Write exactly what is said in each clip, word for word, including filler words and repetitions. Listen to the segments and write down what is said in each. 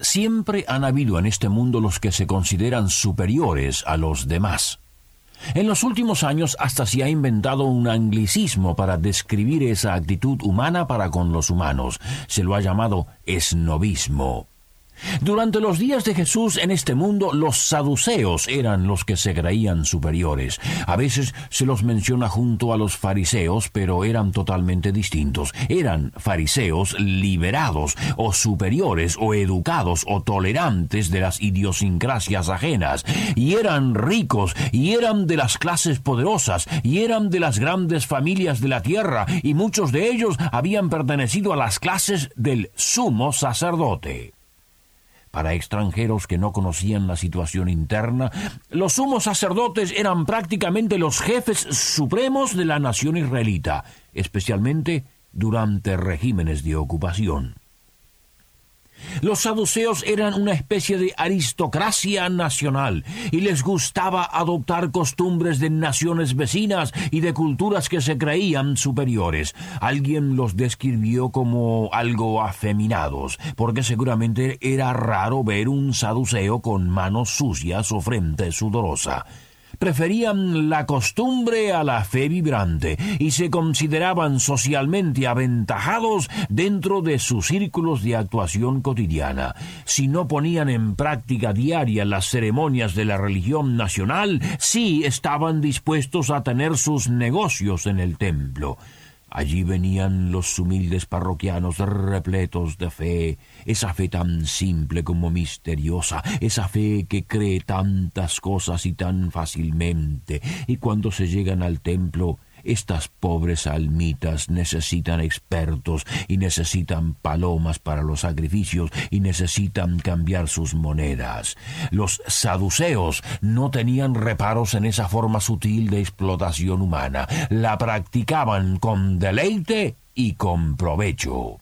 Siempre han habido en este mundo los que se consideran superiores a los demás. En los últimos años hasta se ha inventado un anglicismo para describir esa actitud humana para con los humanos. Se lo ha llamado esnobismo. Durante los días de Jesús en este mundo, los saduceos eran los que se creían superiores. A veces se los menciona junto a los fariseos, pero eran totalmente distintos. Eran fariseos liberados, o superiores, o educados, o tolerantes de las idiosincrasias ajenas. Y eran ricos, y eran de las clases poderosas, y eran de las grandes familias de la tierra, y muchos de ellos habían pertenecido a las clases del sumo sacerdote. Para extranjeros que no conocían la situación interna, los sumos sacerdotes eran prácticamente los jefes supremos de la nación israelita, especialmente durante regímenes de ocupación. Los saduceos eran una especie de aristocracia nacional y les gustaba adoptar costumbres de naciones vecinas y de culturas que se creían superiores. Alguien los describió como algo afeminados, porque seguramente era raro ver un saduceo con manos sucias o frente sudorosa. Preferían la costumbre a la fe vibrante y se consideraban socialmente aventajados dentro de sus círculos de actuación cotidiana. Si no ponían en práctica diaria las ceremonias de la religión nacional, sí estaban dispuestos a tener sus negocios en el templo. Allí venían los humildes parroquianos repletos de fe, esa fe tan simple como misteriosa, esa fe que cree tantas cosas y tan fácilmente, y cuando se llegan al templo, estas pobres almitas necesitan expertos y necesitan palomas para los sacrificios y necesitan cambiar sus monedas. Los saduceos no tenían reparos en esa forma sutil de explotación humana. La practicaban con deleite y con provecho.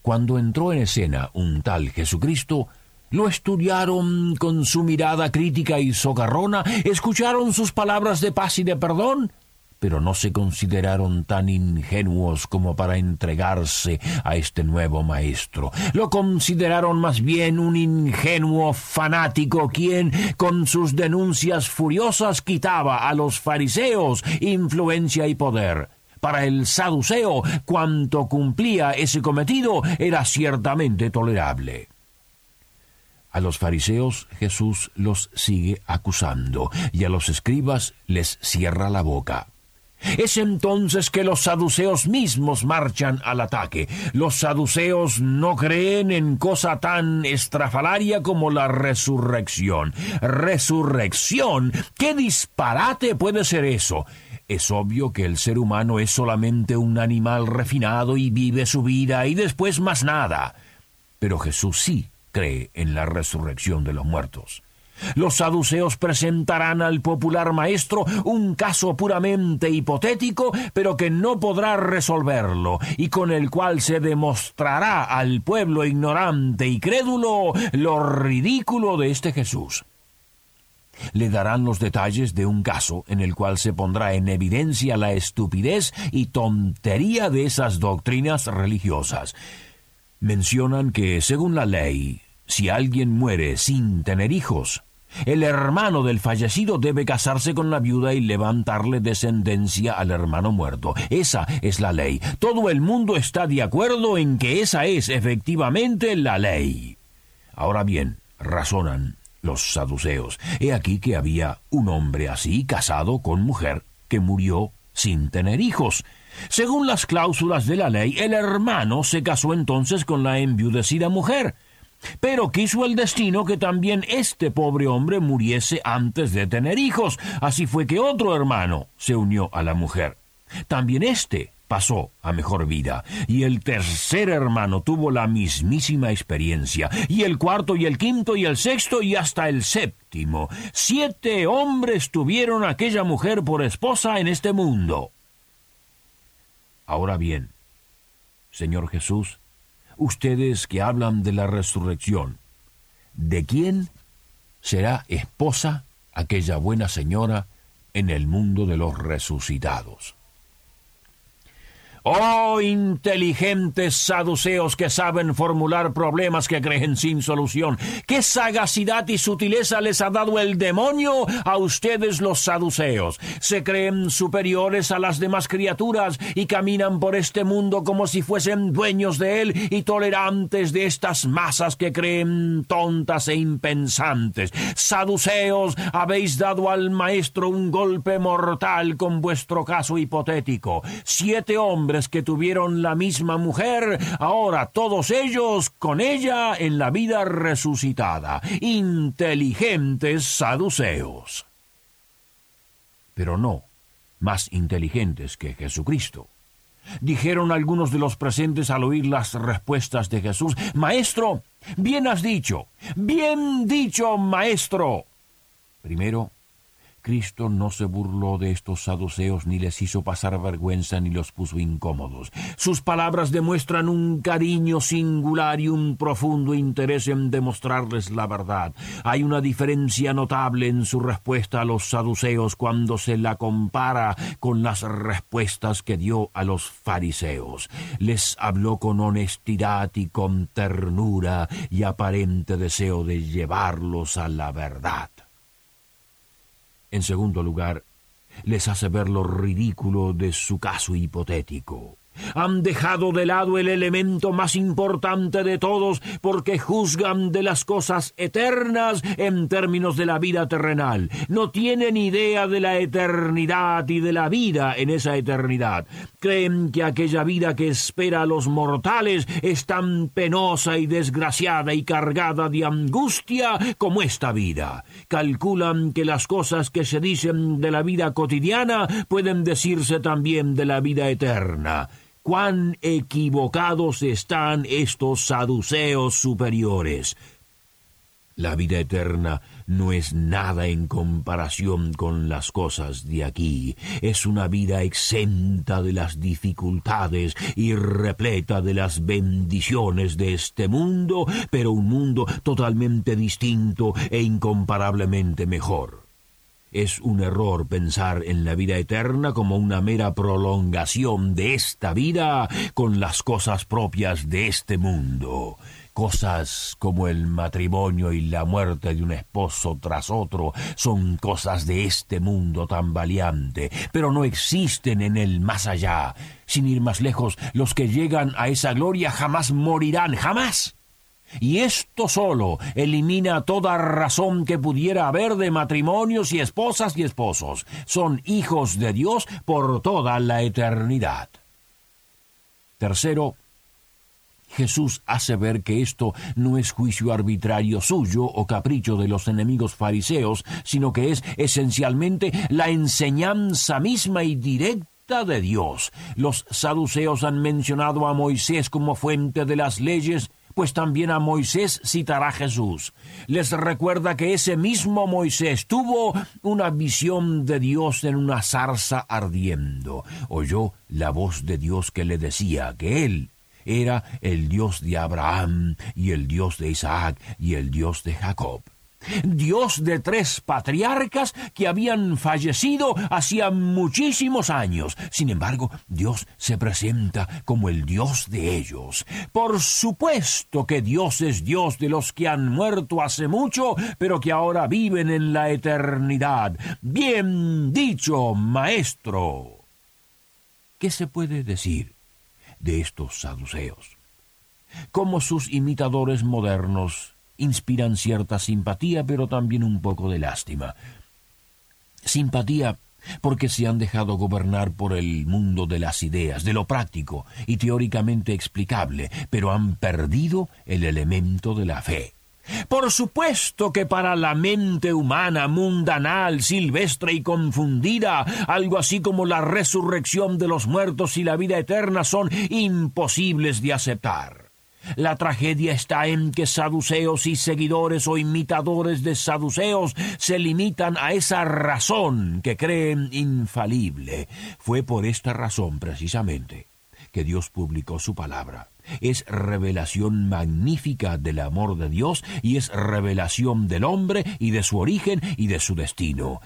Cuando entró en escena un tal Jesucristo, lo estudiaron con su mirada crítica y socarrona, escucharon sus palabras de paz y de perdón, pero no se consideraron tan ingenuos como para entregarse a este nuevo maestro. Lo consideraron más bien un ingenuo fanático, quien con sus denuncias furiosas quitaba a los fariseos influencia y poder. Para el saduceo, cuanto cumplía ese cometido era ciertamente tolerable. A los fariseos Jesús los sigue acusando, y a los escribas les cierra la boca. Es entonces que los saduceos mismos marchan al ataque. Los saduceos no creen en cosa tan estrafalaria como la resurrección. ¿Resurrección? ¿Qué disparate puede ser eso? Es obvio que el ser humano es solamente un animal refinado y vive su vida y después más nada. Pero Jesús sí cree en la resurrección de los muertos. Los saduceos presentarán al popular maestro un caso puramente hipotético, pero que no podrá resolverlo, y con el cual se demostrará al pueblo ignorante y crédulo lo ridículo de este Jesús. Le darán los detalles de un caso en el cual se pondrá en evidencia la estupidez y tontería de esas doctrinas religiosas. Mencionan que, según la ley, si alguien muere sin tener hijos, el hermano del fallecido debe casarse con la viuda y levantarle descendencia al hermano muerto. Esa es la ley. Todo el mundo está de acuerdo en que esa es efectivamente la ley. Ahora bien, razonan los saduceos. He aquí que había un hombre así, casado con mujer, que murió sin tener hijos. Según las cláusulas de la ley, el hermano se casó entonces con la enviudecida mujer, pero quiso el destino que también este pobre hombre muriese antes de tener hijos. Así fue que otro hermano se unió a la mujer. También éste pasó a mejor vida, y el tercer hermano tuvo la mismísima experiencia, y el cuarto, y el quinto, y el sexto, y hasta el séptimo. Siete hombres tuvieron a aquella mujer por esposa en este mundo. Ahora bien, Señor Jesús, ustedes que hablan de la resurrección, ¿de quién será esposa aquella buena señora en el mundo de los resucitados? ¡Oh, inteligentes saduceos que saben formular problemas que creen sin solución! ¡Qué sagacidad y sutileza les ha dado el demonio a ustedes los saduceos! Se creen superiores a las demás criaturas y caminan por este mundo como si fuesen dueños de él y tolerantes de estas masas que creen tontas e impensantes. ¡Saduceos, habéis dado al maestro un golpe mortal con vuestro caso hipotético! Siete hombres que tuvieron la misma mujer, ahora todos ellos con ella en la vida resucitada. Inteligentes saduceos. Pero no más inteligentes que Jesucristo. Dijeron algunos de los presentes al oír las respuestas de Jesús: Maestro, bien has dicho, bien dicho, maestro. Primero, Cristo no se burló de estos saduceos, ni les hizo pasar vergüenza, ni los puso incómodos. Sus palabras demuestran un cariño singular y un profundo interés en demostrarles la verdad. Hay una diferencia notable en su respuesta a los saduceos cuando se la compara con las respuestas que dio a los fariseos. Les habló con honestidad y con ternura y aparente deseo de llevarlos a la verdad. En segundo lugar, les hace ver lo ridículo de su caso hipotético. Han dejado de lado el elemento más importante de todos porque juzgan de las cosas eternas en términos de la vida terrenal. No tienen idea de la eternidad y de la vida en esa eternidad. Creen que aquella vida que espera a los mortales es tan penosa y desgraciada y cargada de angustia como esta vida. Calculan que las cosas que se dicen de la vida cotidiana pueden decirse también de la vida eterna. ¡Cuán equivocados están estos saduceos superiores! La vida eterna no es nada en comparación con las cosas de aquí. Es una vida exenta de las dificultades y repleta de las bendiciones de este mundo, pero un mundo totalmente distinto e incomparablemente mejor. Es un error pensar en la vida eterna como una mera prolongación de esta vida con las cosas propias de este mundo. Cosas como el matrimonio y la muerte de un esposo tras otro son cosas de este mundo tambaleante, pero no existen en el más allá. Sin ir más lejos, los que llegan a esa gloria jamás morirán, jamás. Y esto solo elimina toda razón que pudiera haber de matrimonios y esposas y esposos. Son hijos de Dios por toda la eternidad. Tercero, Jesús hace ver que esto no es juicio arbitrario suyo o capricho de los enemigos fariseos, sino que es esencialmente la enseñanza misma y directa de Dios. Los saduceos han mencionado a Moisés como fuente de las leyes, pues también a Moisés citará Jesús. Les recuerda que ese mismo Moisés tuvo una visión de Dios en una zarza ardiendo. Oyó la voz de Dios que le decía que él era el Dios de Abraham y el Dios de Isaac y el Dios de Jacob. Dios de tres patriarcas que habían fallecido hacía muchísimos años. Sin embargo, Dios se presenta como el Dios de ellos. Por supuesto que Dios es Dios de los que han muerto hace mucho, pero que ahora viven en la eternidad. Bien dicho, maestro. ¿Qué se puede decir de estos saduceos? Como sus imitadores modernos, inspiran cierta simpatía, pero también un poco de lástima. Simpatía porque se han dejado gobernar por el mundo de las ideas, de lo práctico y teóricamente explicable, pero han perdido el elemento de la fe. Por supuesto que para la mente humana, mundanal, silvestre y confundida, algo así como la resurrección de los muertos y la vida eterna son imposibles de aceptar. La tragedia está en que saduceos y seguidores o imitadores de saduceos se limitan a esa razón que creen infalible. Fue por esta razón, precisamente, que Dios publicó su palabra. Es revelación magnífica del amor de Dios y es revelación del hombre y de su origen y de su destino.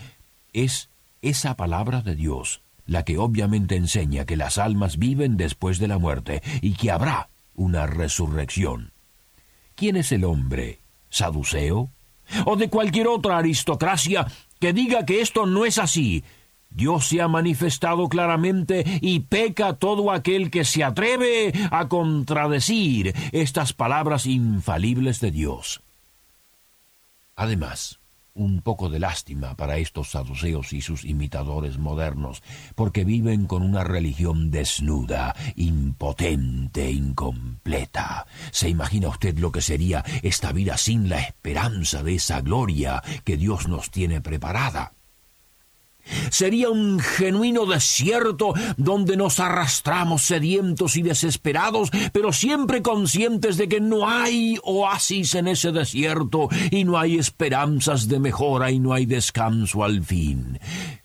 Es esa palabra de Dios la que obviamente enseña que las almas viven después de la muerte y que habrá una resurrección. ¿Quién es el hombre? ¿Saduceo? ¿O de cualquier otra aristocracia que diga que esto no es así? Dios se ha manifestado claramente y peca todo aquel que se atreve a contradecir estas palabras infalibles de Dios. Además, un poco de lástima para estos saduceos y sus imitadores modernos, porque viven con una religión desnuda, impotente, incompleta. ¿Se imagina usted lo que sería esta vida sin la esperanza de esa gloria que Dios nos tiene preparada? Sería un genuino desierto donde nos arrastramos sedientos y desesperados, pero siempre conscientes de que no hay oasis en ese desierto y no hay esperanzas de mejora y no hay descanso al fin.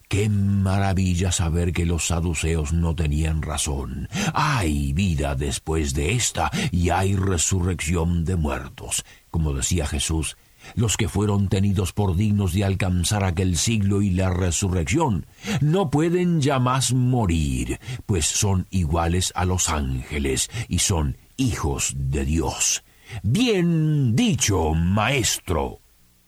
¡Qué maravilla saber que los saduceos no tenían razón! Hay vida después de esta y hay resurrección de muertos. Como decía Jesús, los que fueron tenidos por dignos de alcanzar aquel siglo y la resurrección no pueden ya más morir, pues son iguales a los ángeles y son hijos de Dios. Bien dicho, maestro.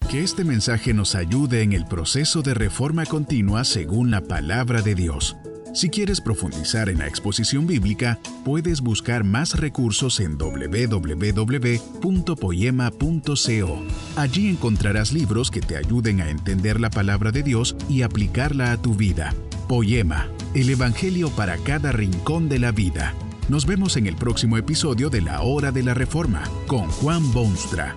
Que este mensaje nos ayude en el proceso de reforma continua según la palabra de Dios. Si quieres profundizar en la exposición bíblica, puedes buscar más recursos en doble u doble u doble u punto poiema punto co. Allí encontrarás libros que te ayuden a entender la palabra de Dios y aplicarla a tu vida. Poiema, el evangelio para cada rincón de la vida. Nos vemos en el próximo episodio de La Hora de la Reforma con Juan Boonstra.